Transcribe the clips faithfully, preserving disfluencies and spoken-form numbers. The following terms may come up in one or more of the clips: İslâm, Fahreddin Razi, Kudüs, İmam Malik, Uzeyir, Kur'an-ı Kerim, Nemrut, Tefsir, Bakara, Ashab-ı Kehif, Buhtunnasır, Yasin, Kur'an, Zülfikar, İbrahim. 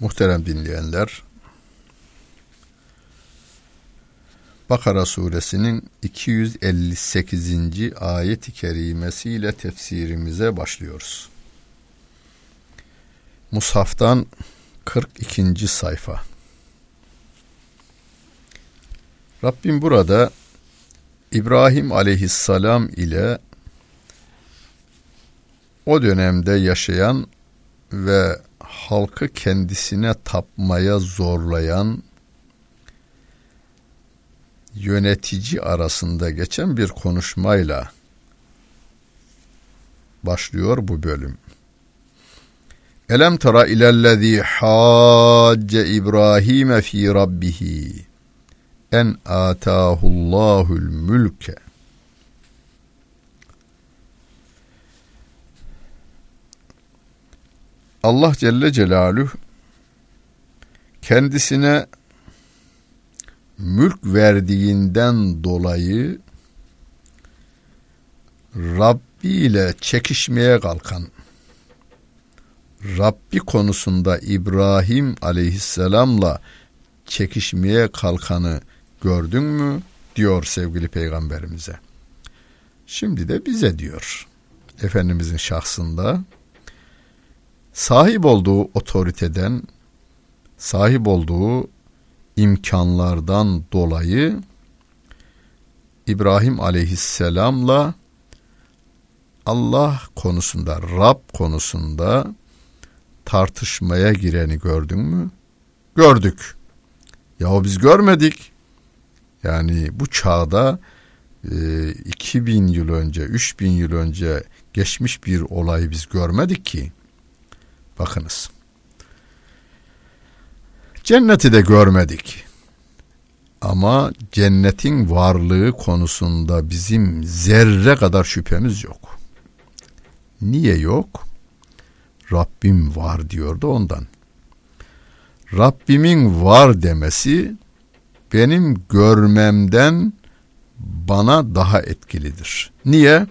Muhterem dinleyenler, Bakara suresinin iki yüz elli sekizinci ayet-i kerimesiyle tefsirimize başlıyoruz. Mushaftan kırk ikinci sayfa. Rabbim burada İbrahim aleyhisselam ile o dönemde yaşayan ve halkı kendisine tapmaya zorlayan yönetici arasında geçen bir konuşmayla başlıyor bu bölüm. Elem tera ilellezî hâcce İbrahime fî rabbihi en âtâhullâhul mülke. Allah Celle Celaluhu kendisine mülk verdiğinden dolayı Rabbi ile çekişmeye kalkan, Rabbi konusunda İbrahim aleyhisselamla çekişmeye kalkanı gördün mü diyor sevgili peygamberimize. Şimdi de bize diyor Efendimizin şahsında. Sahip olduğu otoriteden, sahip olduğu imkanlardan dolayı İbrahim aleyhisselamla Allah konusunda, Rab konusunda tartışmaya gireni gördün mü? Gördük. Yahu biz görmedik. Yani bu çağda iki bin yıl önce, üç bin yıl önce geçmiş bir olayı biz görmedik ki. Bakınız. Cenneti de görmedik. Ama cennetin varlığı konusunda bizim zerre kadar şüphemiz yok. Niye yok? Rabbim var diyordu ondan. Rabbimin var demesi benim görmemden bana daha etkilidir. Niye?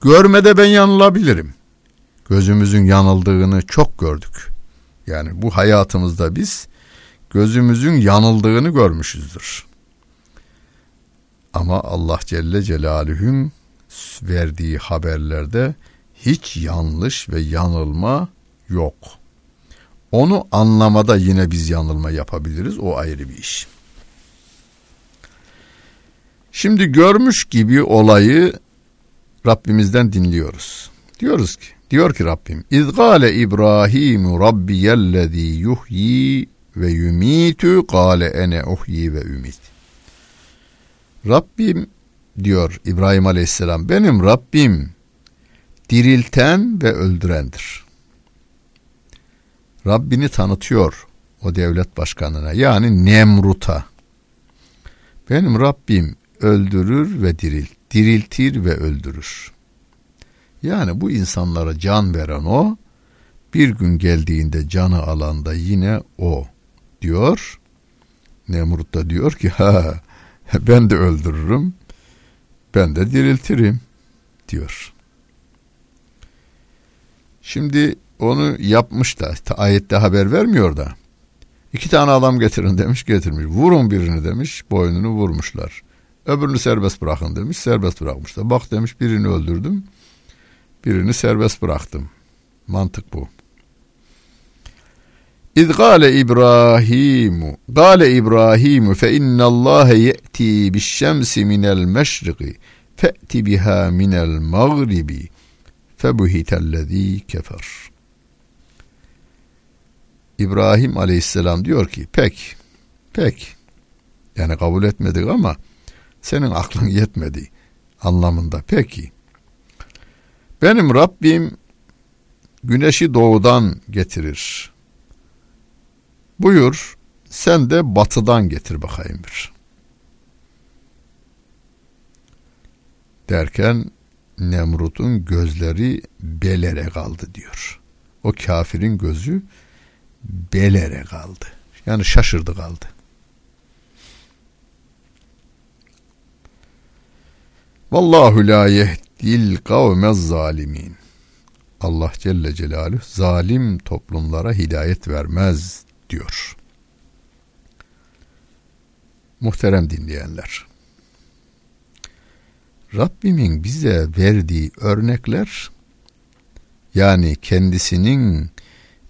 Görmede ben yanılabilirim. Gözümüzün yanıldığını çok gördük. Yani bu hayatımızda biz gözümüzün yanıldığını görmüşüzdür. Ama Allah Celle Celaluhu'nun verdiği haberlerde hiç yanlış ve yanılma yok. Onu anlamada yine biz yanılma yapabiliriz. O ayrı bir iş. Şimdi görmüş gibi olayı Rabbimizden dinliyoruz. Diyoruz ki, diyor ki Rabbim, İz gâle İbrahimu rabbiyellezî yuhyi ve yumîtu gâle ene uhyi ve ümit. Rabbim diyor İbrahim aleyhisselam, benim Rabbim dirilten ve öldürendir. Rabbini tanıtıyor o devlet başkanına, yani Nemrut'a. Benim Rabbim öldürür ve dirilt, diriltir ve öldürür. Yani bu insanlara can veren o, bir gün geldiğinde canı alan da yine o diyor. Nemrut da diyor ki, ha, ben de öldürürüm, ben de diriltirim diyor. Şimdi onu yapmış da, ayette haber vermiyor da. İki tane adam getirin demiş, getirmiş. Vurun birini demiş, boynunu vurmuşlar. Öbürünü serbest bırakın demiş, serbest bırakmışlar. Bak demiş, birini öldürdüm, birini serbest bıraktım. Mantık bu. İz gâle İbrahimu, gâle İbrahimu fe innallâhe ye'ti bişşemsi minel meşriki fe'ti biha minel mağribi febuhitellezî kefer. İbrahim aleyhisselam diyor ki, pek, pek, yani kabul etmedik ama senin aklın yetmedi anlamında, peki. Benim Rabbim güneşi doğudan getirir. Buyur, sen de batıdan getir bakayım bir. Derken Nemrut'un gözleri belere kaldı diyor. O kafirin gözü belere kaldı. Yani şaşırdı kaldı. Vallahu la yehdil kavmez zalimin. Allah Celle Celaluhu zalim toplumlara hidayet vermez diyor. Muhterem dinleyenler, Rabbimin bize verdiği örnekler, yani kendisinin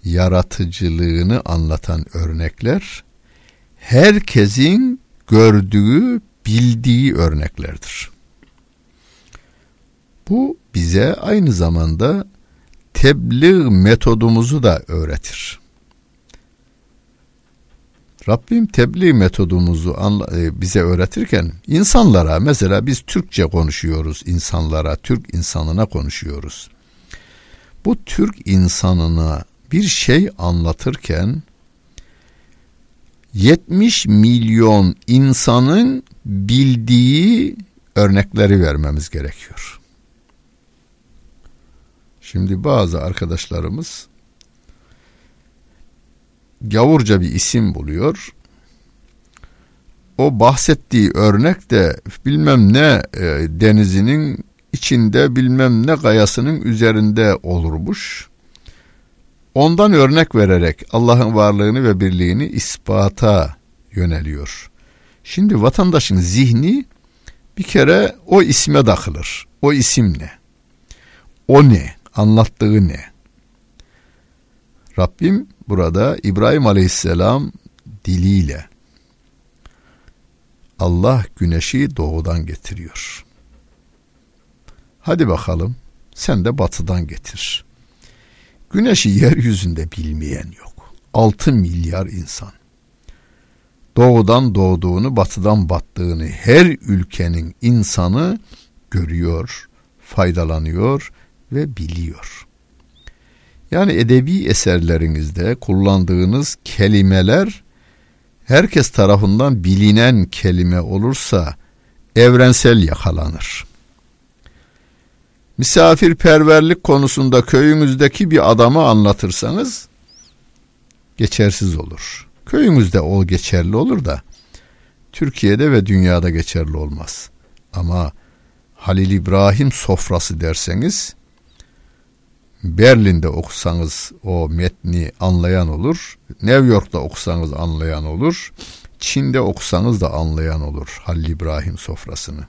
yaratıcılığını anlatan örnekler, herkesin gördüğü, bildiği örneklerdir. Bu bize aynı zamanda tebliğ metodumuzu da öğretir. Rabbim tebliğ metodumuzu bize öğretirken insanlara, mesela biz Türkçe konuşuyoruz insanlara, Türk insanına konuşuyoruz. Bu Türk insanına bir şey anlatırken yetmiş milyon insanın bildiği örnekleri vermemiz gerekiyor. Şimdi bazı arkadaşlarımız gavurca bir isim buluyor. O bahsettiği örnek de bilmem ne e, denizinin içinde bilmem ne kayasının üzerinde olurmuş. Ondan örnek vererek Allah'ın varlığını ve birliğini ispata yöneliyor. Şimdi vatandaşın zihni bir kere o isme takılır. O isim ne? O ne? Anlattığı ne? Rabbim burada İbrahim Aleyhisselam diliyle Allah güneşi doğudan getiriyor. Hadi bakalım sen de batıdan getir. Güneşi yeryüzünde bilmeyen yok. altı milyar insan. Doğudan doğduğunu, batıdan battığını her ülkenin insanı görüyor, faydalanıyor ve biliyor. Yani edebi eserlerinizde kullandığınız kelimeler herkes tarafından bilinen kelime olursa evrensel yakalanır. Misafirperverlik konusunda köyünüzdeki bir adamı anlatırsanız geçersiz olur. Köyünüzde o geçerli olur da Türkiye'de ve dünyada geçerli olmaz. Ama Halil İbrahim sofrası derseniz, Berlin'de okusanız o metni anlayan olur, New York'ta okusanız anlayan olur, Çin'de okusanız da anlayan olur Halil İbrahim sofrasını.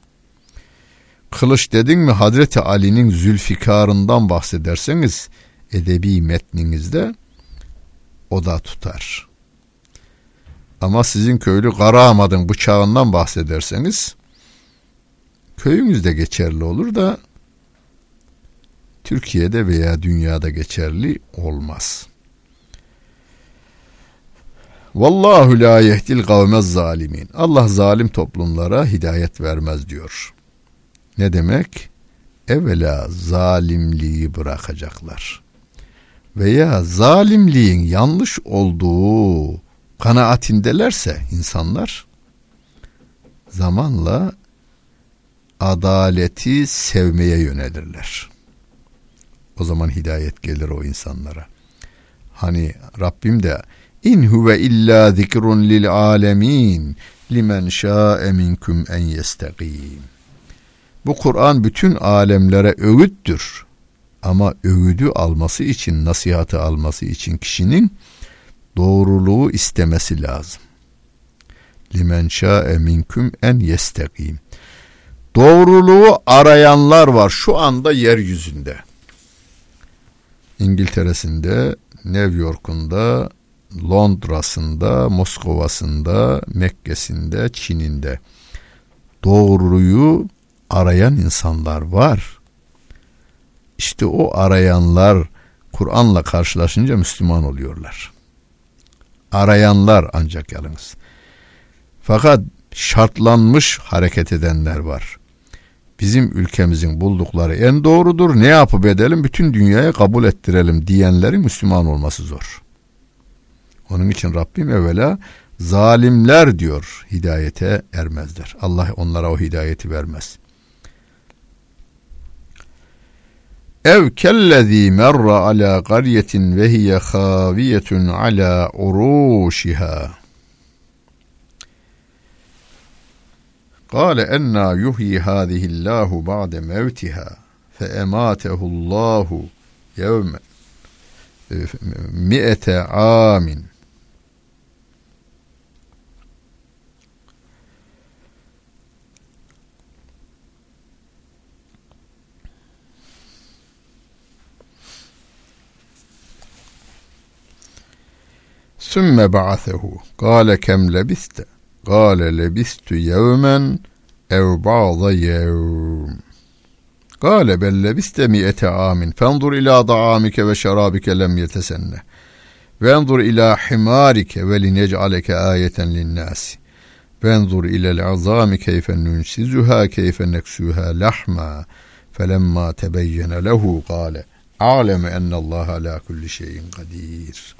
Kılıç dedin mi Hazreti Ali'nin zülfikarından bahsederseniz edebi metninizde o da tutar. Ama sizin köylü Karahamad'ın bıçağından bahsederseniz köyünüzde geçerli olur da Türkiye'de veya dünyada geçerli olmaz. Vallahu la yehdil kavmez zalimin. Allah zalim toplumlara hidayet vermez diyor. Ne demek? Evvela zalimliği bırakacaklar. Veya zalimliğin yanlış olduğu kanaatindelerse insanlar, zamanla adaleti sevmeye yönelirler. O zaman hidayet gelir o insanlara. Hani Rabbim de in huve illa zikrun lil alemin limen şa'e minkum en yestegim. Bu Kur'an bütün alemlere öğüttür. Ama öğüdü alması için, nasihatı alması için kişinin doğruluğu istemesi lazım. Limen şa'e minkum en yestegim. Doğruluğu arayanlar var şu anda yeryüzünde. İngiltere'sinde, New York'unda, Londra'sında, Moskova'sında, Mekke'sinde, Çin'inde doğruyu arayan insanlar var. İşte o arayanlar Kur'an'la karşılaşınca Müslüman oluyorlar. Arayanlar ancak yalnız. Fakat şartlanmış hareket edenler var. Bizim ülkemizin buldukları en doğrudur, ne yapıp edelim bütün dünyaya kabul ettirelim diyenlerin Müslüman olması zor. O Onun için Rabbim evvela zalimler diyor, hidayete ermezler. Allah onlara o hidayeti vermez. Ev kellezî merra alâ qaryetin ve hiye hâviyetun alâ urûşihâ. Kâle ennâ yuhyi hâzihillâhu ba'de mevtihâ fe emâtehullâhu yevme mi'ete amin. Sümme ba'athehu kâle kem lebiste kâle lebistü yevmen ev ba'da yevm kâle bel lebiste mi'ete amin fendur ilâ da'amike ve şerâbike lem yetesenne vendur ilâ himârike ve linec'aleke âyeten linnâsi vendur ilel azâmi keyfen nünsizuhâ keyfen neksûhâ lahmâ felemmâ tebeyyene lehu kâle a'leme ennallâhe alâ kulli şeyin kadîr.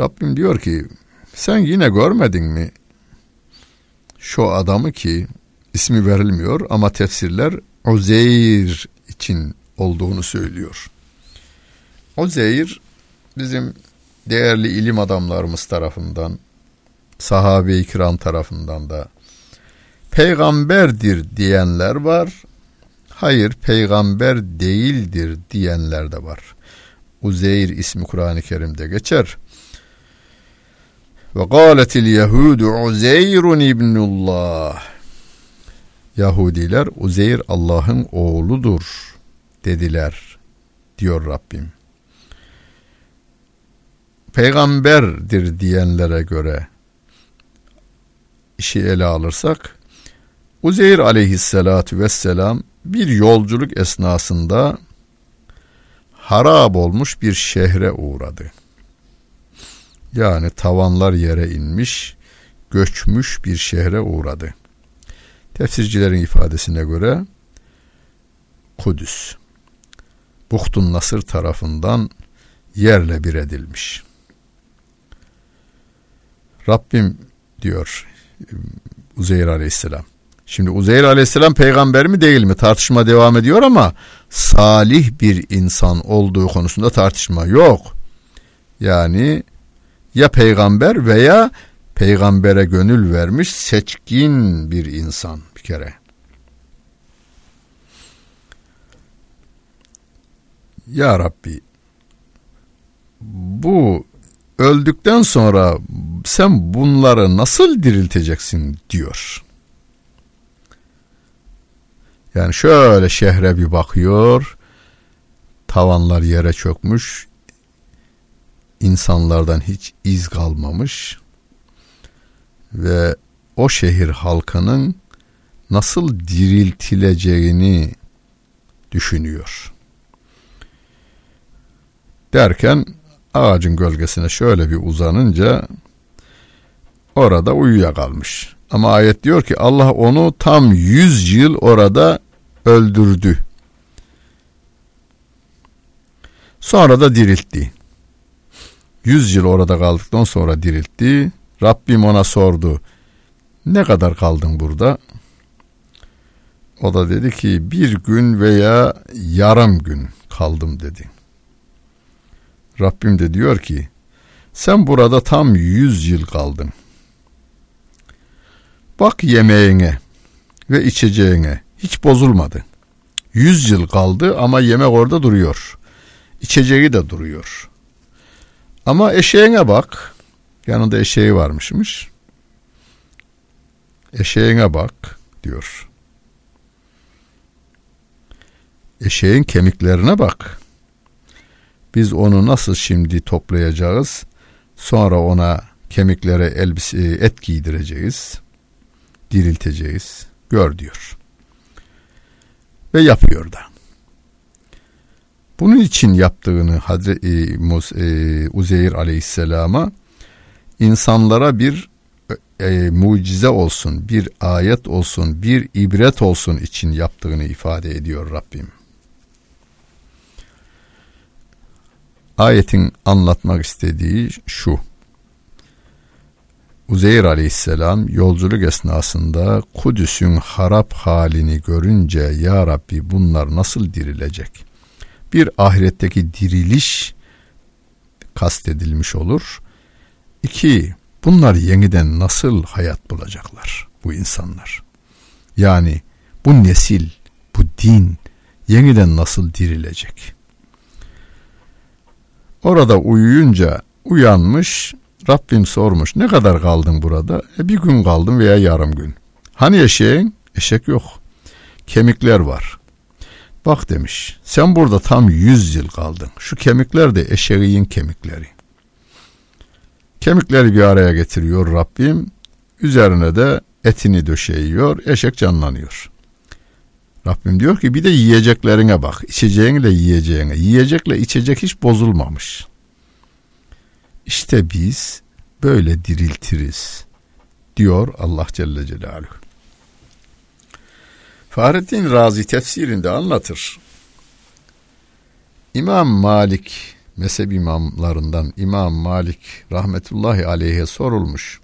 Rabbim diyor ki, sen yine görmedin mi şu adamı ki ismi verilmiyor ama tefsirler Uzeyir için olduğunu söylüyor. Uzeyir bizim değerli ilim adamlarımız tarafından, sahabe-i kiram tarafından da peygamberdir diyenler var. Hayır, peygamber değildir diyenler de var. Uzeyir ismi Kur'an-ı Kerim'de geçer. Ve kâletil yehûdü Uzeyrun ibnullah. Yahudiler Uzeyir Allah'ın oğludur dediler diyor Rabbim. Peygamberdir diyenlere göre işi ele alırsak Uzeyir aleyhissalatu vesselam bir yolculuk esnasında harap olmuş bir şehre uğradı. Yani tavanlar yere inmiş, göçmüş bir şehre uğradı. Tefsircilerin ifadesine göre Kudüs, Buhtunnasır tarafından yerle bir edilmiş. Rabbim diyor Uzeyir Aleyhisselam. Şimdi Uzeyir Aleyhisselam peygamber mi değil mi tartışma devam ediyor ama salih bir insan olduğu konusunda tartışma yok. Yani ya peygamber veya peygambere gönül vermiş seçkin bir insan bir kere. Ya Rabbi, bu öldükten sonra sen bunları nasıl dirilteceksin diyor. Yani şöyle şehre bir bakıyor, tavanlar yere çökmüş, İnsanlardan hiç iz kalmamış ve o şehir halkının nasıl diriltileceğini düşünüyor. Derken ağacın gölgesine şöyle bir uzanınca orada uyuyakalmış. Ama ayet diyor ki Allah onu tam yüz yıl orada öldürdü. Sonra da diriltti. Yüz yıl orada kaldıktan sonra diriltti. Rabbim ona sordu, ne kadar kaldın burada? O da dedi ki bir gün veya yarım gün kaldım dedi. Rabbim de diyor ki sen burada tam yüz yıl kaldın. Bak yemeğine ve içeceğine hiç bozulmadı. Yüz yıl kaldı ama yemek orada duruyor. İçeceği de duruyor. Ama eşeğine bak, yanında eşeği varmışmış, eşeğine bak diyor. Eşeğin kemiklerine bak. Biz onu nasıl şimdi toplayacağız, sonra ona kemiklere elbise, et giydireceğiz, dirilteceğiz, gör diyor. Ve yapıyor da. Bunun için yaptığını Hazreti Uzeyir Aleyhisselam'a insanlara bir e, mucize olsun, bir ayet olsun, bir ibret olsun için yaptığını ifade ediyor Rabbim. Ayetin anlatmak istediği şu: Uzeyir aleyhisselam yolculuk esnasında Kudüs'ün harap halini görünce, ya Rabbi bunlar nasıl dirilecek? Bir, ahiretteki diriliş kastedilmiş olur. İki, bunlar yeniden nasıl hayat bulacaklar bu insanlar? Yani bu nesil, bu din yeniden nasıl dirilecek? Orada uyuyunca uyanmış, Rabbim sormuş, ne kadar kaldın burada? E, bir gün kaldım veya yarım gün. Hani eşeğin? Eşek yok. Kemikler var. Bak demiş, sen burada tam yüz yıl kaldın. Şu kemikler de eşeğin kemikleri. Kemikleri bir araya getiriyor Rabbim. Üzerine de etini döşeyiyor. Eşek canlanıyor. Rabbim diyor ki bir de yiyeceklerine bak. İçeceğinle yiyeceğine. Yiyecekle içecek hiç bozulmamış. İşte biz böyle diriltiriz diyor Allah Celle Celaluhu. Fahreddin Razi tefsirinde anlatır. İmam Malik, mezhep imamlarından İmam Malik rahmetullahi aleyhe sorulmuş.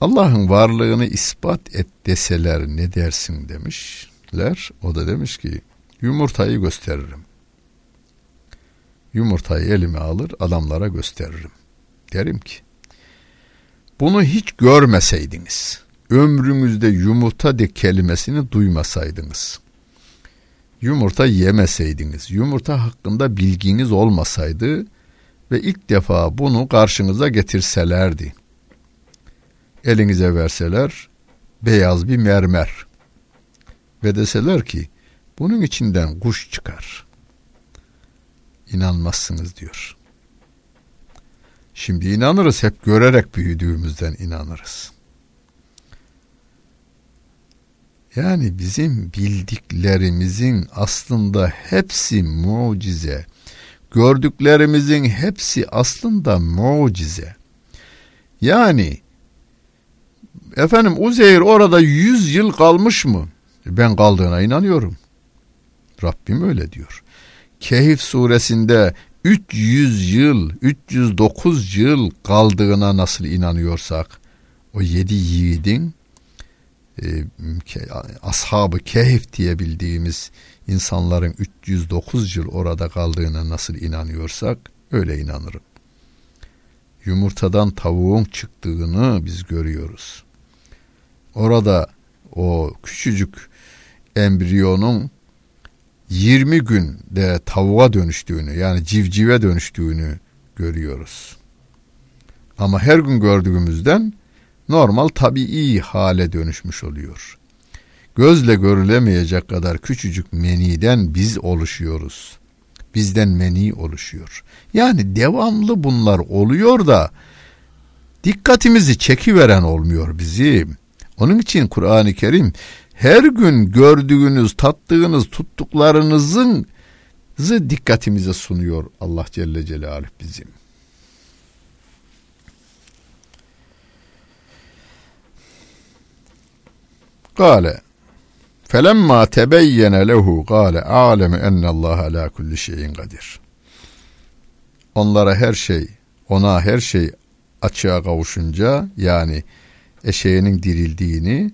Allah'ın varlığını ispat et deseler ne dersin demişler. O da demiş ki yumurtayı gösteririm. Yumurtayı elime alır adamlara gösteririm. Derim ki bunu hiç görmeseydiniz, ömrünüzde yumurta de kelimesini duymasaydınız, yumurta yemeseydiniz, yumurta hakkında bilginiz olmasaydı ve ilk defa bunu karşınıza getirselerdi, elinize verseler beyaz bir mermer ve deseler ki bunun içinden kuş çıkar, İnanmazsınız diyor. Şimdi inanırız, hep görerek büyüdüğümüzden inanırız. Yani bizim bildiklerimizin aslında hepsi mucize. Gördüklerimizin hepsi aslında mucize. Yani efendim Uzeyir orada yüz yıl kalmış mı? Ben kaldığına inanıyorum. Rabbim öyle diyor. Kehif suresinde üç yüz yıl, üç yüz dokuz yıl kaldığına nasıl inanıyorsak, o yedi yiğidin, e, Ashab-ı Kehif diye bildiğimiz insanların üç yüz dokuz yıl orada kaldığına nasıl inanıyorsak, öyle inanırım. Yumurtadan tavuğun çıktığını biz görüyoruz. Orada o küçücük embriyonun yirmi günde tavuğa dönüştüğünü, yani civcive dönüştüğünü görüyoruz. Ama her gün gördüğümüzden normal tabii hale dönüşmüş oluyor. Gözle görülemeyecek kadar küçücük meniden biz oluşuyoruz. Bizden meni oluşuyor. Yani devamlı bunlar oluyor da dikkatimizi çekiveren olmuyor bizim. Onun için Kur'an-ı Kerim her gün gördüğünüz, tattığınız, tuttuklarınızın dikkatimize sunuyor Allah Celle Celaluhu bizim. Kâle felemma tebeyyene lehu kâle âleme ennallâhe alâ kulli şeyin kadir. Onlara her şey, ona her şey açığa kavuşunca, yani eşeğinin dirildiğini,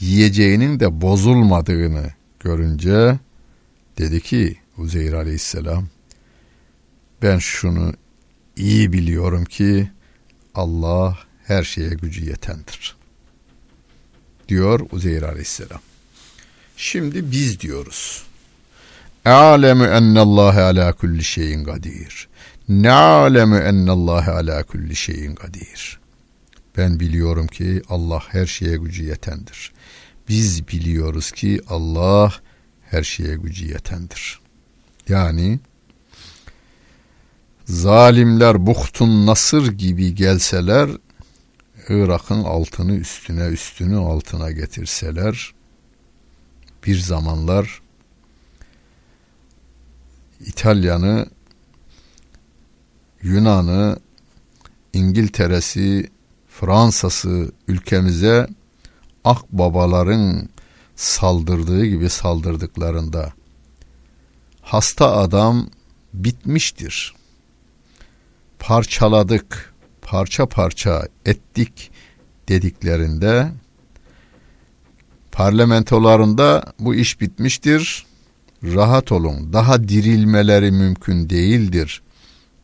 yiyeceğinin de bozulmadığını görünce dedi ki Uzeyir aleyhisselam, ben şunu iyi biliyorum ki Allah her şeye gücü yetendir diyor Uzeyir aleyhisselam. Şimdi biz diyoruz, alemu ennallâhe alâ kulli şeyin kadir, ne alemu ennallâhe alâ kulli şeyin kadir. Ben biliyorum ki Allah her şeye gücü yetendir. Biz biliyoruz ki Allah her şeye gücü yetendir. Yani zalimler Buhtunnasır gibi gelseler, Irak'ın altını üstüne üstünü altına getirseler, bir zamanlar İtalya'nı, Yunan'ı, İngiltere'si, Fransa'sı ülkemize akbabaların saldırdığı gibi saldırdıklarında hasta adam bitmiştir. Parçaladık, parça parça ettik dediklerinde parlamentolarında bu iş bitmiştir, rahat olun, daha dirilmeleri mümkün değildir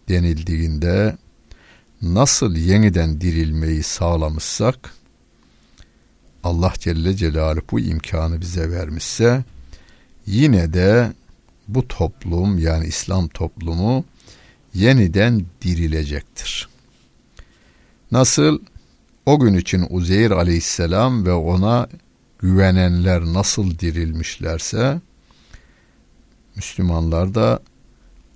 denildiğinde nasıl yeniden dirilmeyi sağlamışsak, Allah Celle Celaluhu bu imkanı bize vermişse yine de bu toplum, yani İslam toplumu yeniden dirilecektir. Nasıl o gün için Uzeyir aleyhisselam ve ona güvenenler nasıl dirilmişlerse Müslümanlar da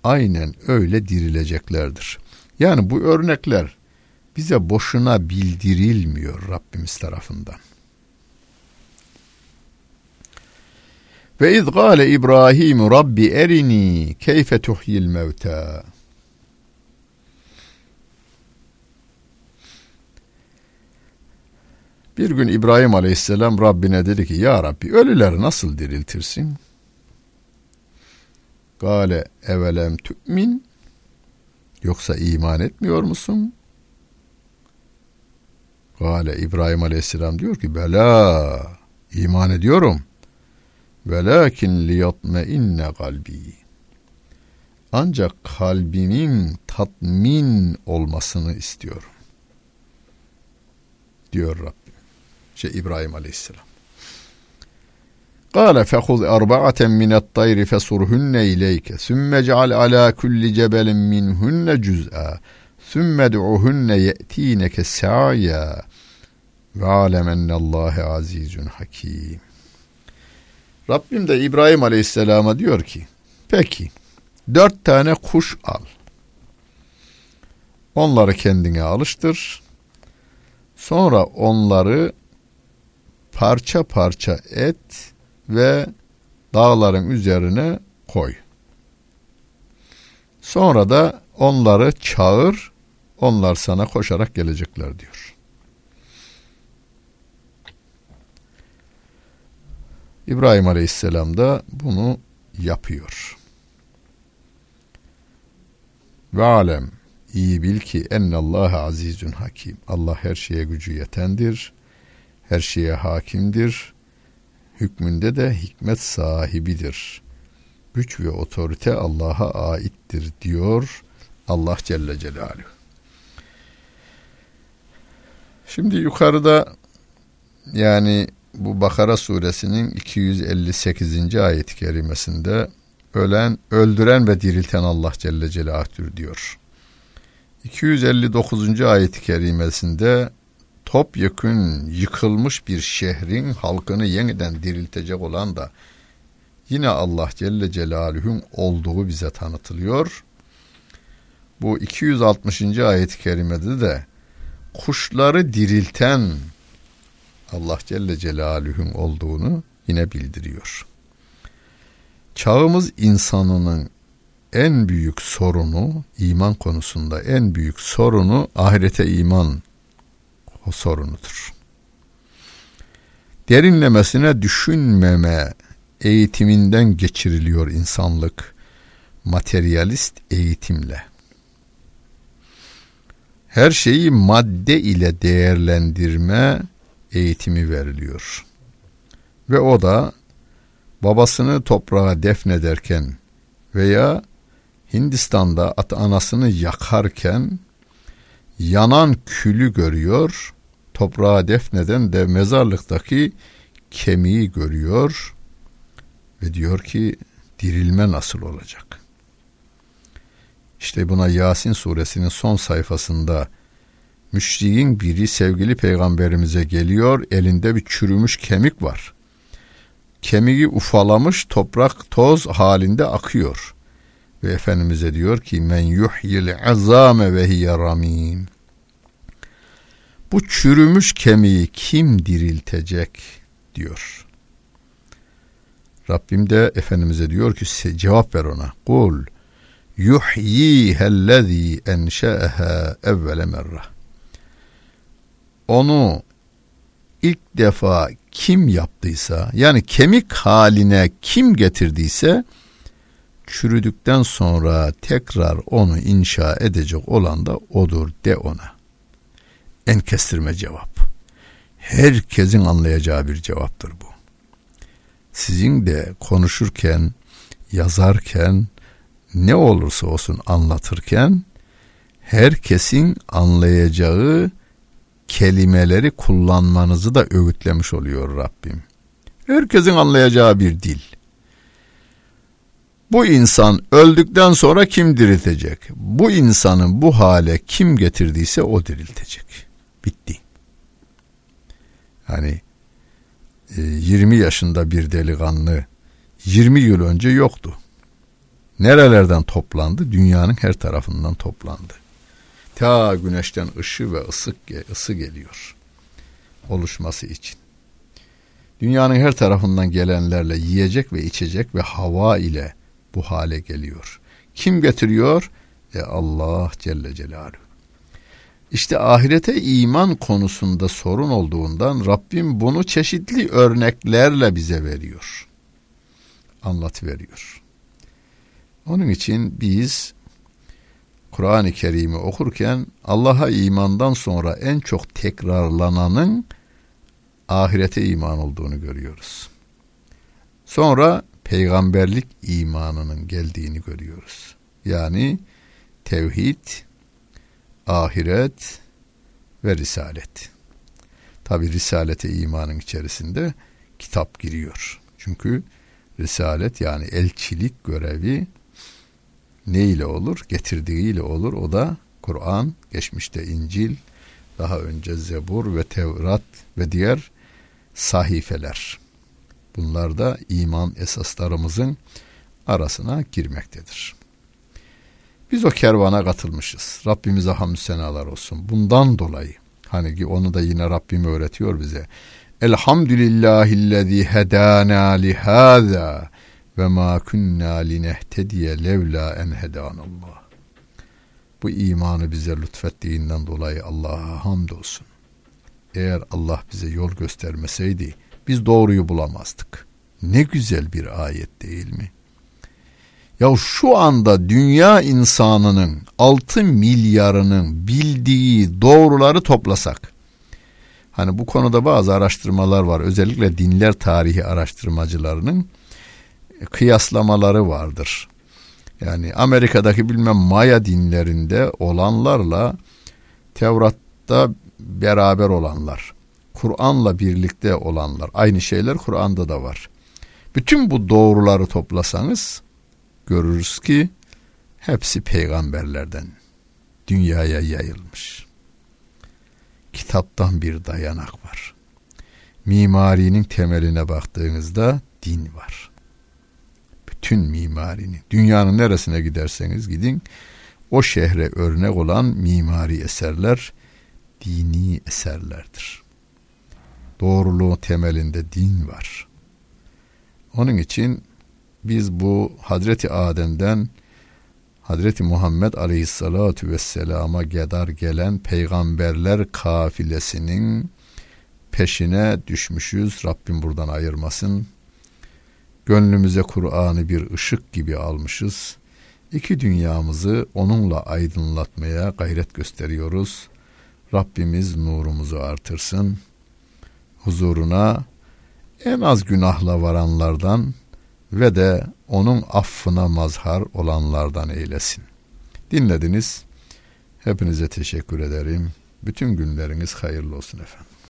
aynen öyle dirileceklerdir. Yani bu örnekler bize boşuna bildirilmiyor Rabbimiz tarafından. Ve iz gâle İbrahim Rabbi erini keyfe tuhyil mevtâ. Bir gün İbrahim aleyhisselam Rabbine dedi ki, ya Rabbi ölüleri nasıl diriltirsin? Gâle evelem tü'min, yoksa iman etmiyor musun? Gâle İbrahim aleyhisselam diyor ki, bela, iman ediyorum. Velakin liyatme inne kalbi, ancak kalbimin tatmin olmasını istiyorum diyor Rabbim. Şey İbrahim aleyhisselam. قال فخذ أربعة من الطير فصرهن إليك ثم اجعل على كل جبل منهن جزءا ثم ادعهن يأتينك سعيا واعلم أن الله عزيز حكيم. Rabbim de İbrahim Aleyhisselam'a diyor ki, peki dört tane kuş al, onları kendine alıştır, sonra onları parça parça et ve dağların üzerine koy. Sonra da onları çağır, onlar sana koşarak gelecekler diyor. İbrahim Aleyhisselam da bunu yapıyor. Ve alem, iyi bil ki ennallâhe azizun hakim. Allah her şeye gücü yetendir, her şeye hakimdir. Hükmünde de hikmet sahibidir. Güç ve otorite Allah'a aittir diyor Allah Celle Celaluhu. Şimdi yukarıda, yani bu Bakara suresinin iki yüz elli sekizinci ayet-i kerimesinde ölen, öldüren ve dirilten Allah Celle Celaluhu'dur diyor. iki yüz elli dokuzuncu ayet-i kerimesinde topyekün yıkılmış bir şehrin halkını yeniden diriltecek olan da yine Allah Celle Celaluhu'nun olduğu bize tanıtılıyor. Bu iki yüz altmışıncı ayet-i kerimede de kuşları dirilten Allah Celle Celaluhu'nun olduğunu yine bildiriyor. Çağımız insanının en büyük sorunu, iman konusunda en büyük sorunu ahirete iman o sorunudur. Derinlemesine düşünmeme eğitiminden geçiriliyor insanlık, materyalist eğitimle. Her şeyi madde ile değerlendirme eğitimi veriliyor. Ve o da babasını toprağa defnederken veya Hindistan'da at anasını yakarken yanan külü görüyor, toprağa defneden de mezarlıktaki kemiği görüyor ve diyor ki dirilme nasıl olacak? İşte buna Yasin suresinin son sayfasında müşriğin biri sevgili peygamberimize geliyor, elinde bir çürümüş kemik var. Kemiği ufalamış, toprak toz halinde akıyor. Ve Efendimiz'e diyor ki men yuhyil azame ve hiye ramim, bu çürümüş kemiği kim diriltecek diyor. Rabbim de Efendimiz'e diyor ki cevap ver ona, kul yuhyihellezî enşeeha evvele merre, onu ilk defa kim yaptıysa, yani kemik haline kim getirdiyse çürüdükten sonra tekrar onu inşa edecek olan da odur de ona. En kestirme cevap. Herkesin anlayacağı bir cevaptır bu. Sizin de konuşurken, yazarken, ne olursa olsun anlatırken herkesin anlayacağı kelimeleri kullanmanızı da öğütlemiş oluyor Rabbim. Herkesin anlayacağı bir dil. Bu insan öldükten sonra kim diriltecek? Bu insanın bu hale kim getirdiyse o diriltecek. Bitti. Yani yirmi yaşında bir delikanlı yirmi yıl önce yoktu. Nerelerden toplandı? Dünyanın her tarafından toplandı. Ta güneşten ışı ve ısı, ısı geliyor oluşması için. Dünyanın her tarafından gelenlerle yiyecek ve içecek ve hava ile bu hale geliyor. Kim getiriyor? E Allah Celle Celaluhu. İşte ahirete iman konusunda sorun olduğundan Rabbim bunu çeşitli örneklerle bize veriyor. Anlatıveriyor. Onun için biz Kur'an-ı Kerim'i okurken Allah'a imandan sonra en çok tekrarlananın ahirete iman olduğunu görüyoruz. Sonra peygamberlik imanının geldiğini görüyoruz. Yani tevhid, ahiret ve risalet. Tabi risalete imanın içerisinde kitap giriyor. Çünkü risalet yani elçilik görevi ne ile olur? Getirdiğiyle olur. O da Kur'an, geçmişte İncil, daha önce Zebur ve Tevrat ve diğer sahifeler. Bunlar da iman esaslarımızın arasına girmektedir. Biz o kervana katılmışız. Rabbimize hamdü senalar olsun. Bundan dolayı hani ki onu da yine Rabbim öğretiyor bize. Elhamdülillahillezî hedâna lihâzâ ve mâ künnâ linehtediye levlâ en hedânallâh. Bu imanı bize lütfettiğinden dolayı Allah'a hamdolsun. Eğer Allah bize yol göstermeseydi biz doğruyu bulamazdık. Ne güzel bir ayet değil mi? Ya şu anda dünya insanının altı milyarının bildiği doğruları toplasak. Hani bu konuda bazı araştırmalar var. Özellikle dinler tarihi araştırmacılarının kıyaslamaları vardır. Yani Amerika'daki bilmem Maya dinlerinde olanlarla Tevrat'ta beraber olanlar, Kur'an'la birlikte olanlar, aynı şeyler Kur'an'da da var. Bütün bu doğruları toplasanız görürüz ki hepsi peygamberlerden dünyaya yayılmış. Kitaptan bir dayanak var. Mimarinin temeline baktığınızda din var. Bütün mimarini, dünyanın neresine giderseniz gidin, o şehre örnek olan mimari eserler dini eserlerdir. Doğruluğun temelinde din var. Onun için biz bu Hazreti Adem'den Hazreti Muhammed Aleyhissalatu Vesselam'a kadar gelen peygamberler kafilesinin peşine düşmüşüz. Rabbim buradan ayırmasın. Gönlümüze Kur'an'ı bir ışık gibi almışız. İki dünyamızı onunla aydınlatmaya gayret gösteriyoruz. Rabbimiz nurumuzu artırsın. Huzuruna en az günahla varanlardan ve de onun affına mazhar olanlardan eylesin. Dinlediniz. Hepinize teşekkür ederim. Bütün günleriniz hayırlı olsun efendim.